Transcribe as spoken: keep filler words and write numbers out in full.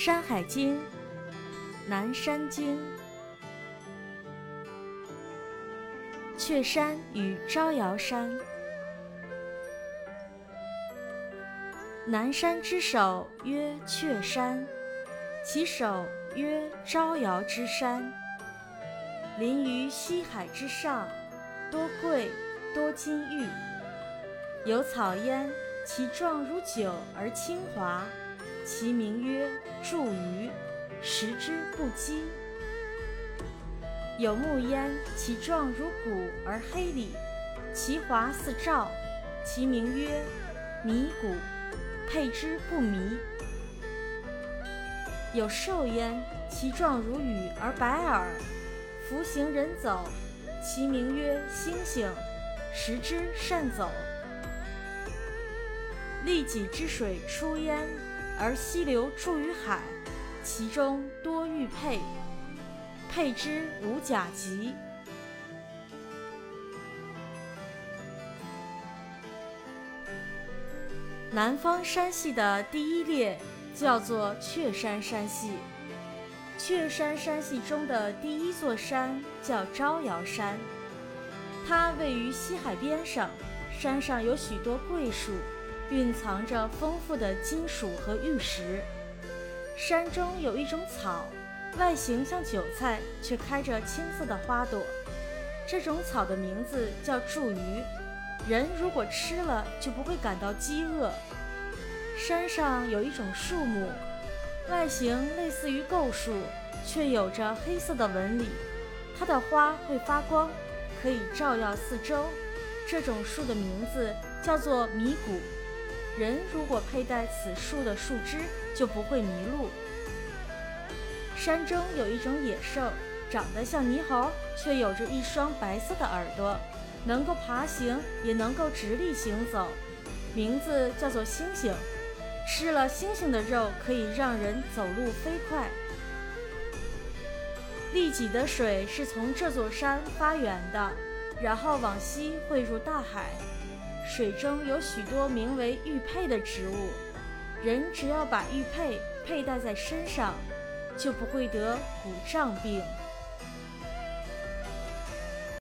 山海经、南山经、雀山与招摇山。南山之首曰雀山，其首曰招摇之山，临于西海之上，多桂多金玉，有草焉，其状如酒而清华，其名曰祝鱼，食之不饥。有木焉，其状如鼓而黑里，其华似照，其名曰米鼓，佩之不迷。有兽焉，其状如羽而白耳，服行人走，其名曰猩猩，食之善走。利己之水出焉，而溪流注于海，其中多玉佩，佩之无甲级。南方山系的第一列叫做雀山山系，雀山山系中的第一座山叫招摇山，它位于西海边上，山上有许多桂树，蕴藏着丰富的金属和玉石。山中有一种草，外形像韭菜，却开着青色的花朵，这种草的名字叫祝鱼，人如果吃了就不会感到饥饿。山上有一种树木，外形类似于构树，却有着黑色的纹理，它的花会发光，可以照耀四周，这种树的名字叫做米鼓，人如果佩戴此树的树枝就不会迷路。山中有一种野兽，长得像猕猴，却有着一双白色的耳朵，能够爬行，也能够直立行走，名字叫做猩猩，吃了猩猩的肉可以让人走路飞快。利己的水是从这座山发源的，然后往西汇入大海，水中有许多名为玉佩的植物，人只要把玉佩佩戴在身上，就不会得鼓胀病。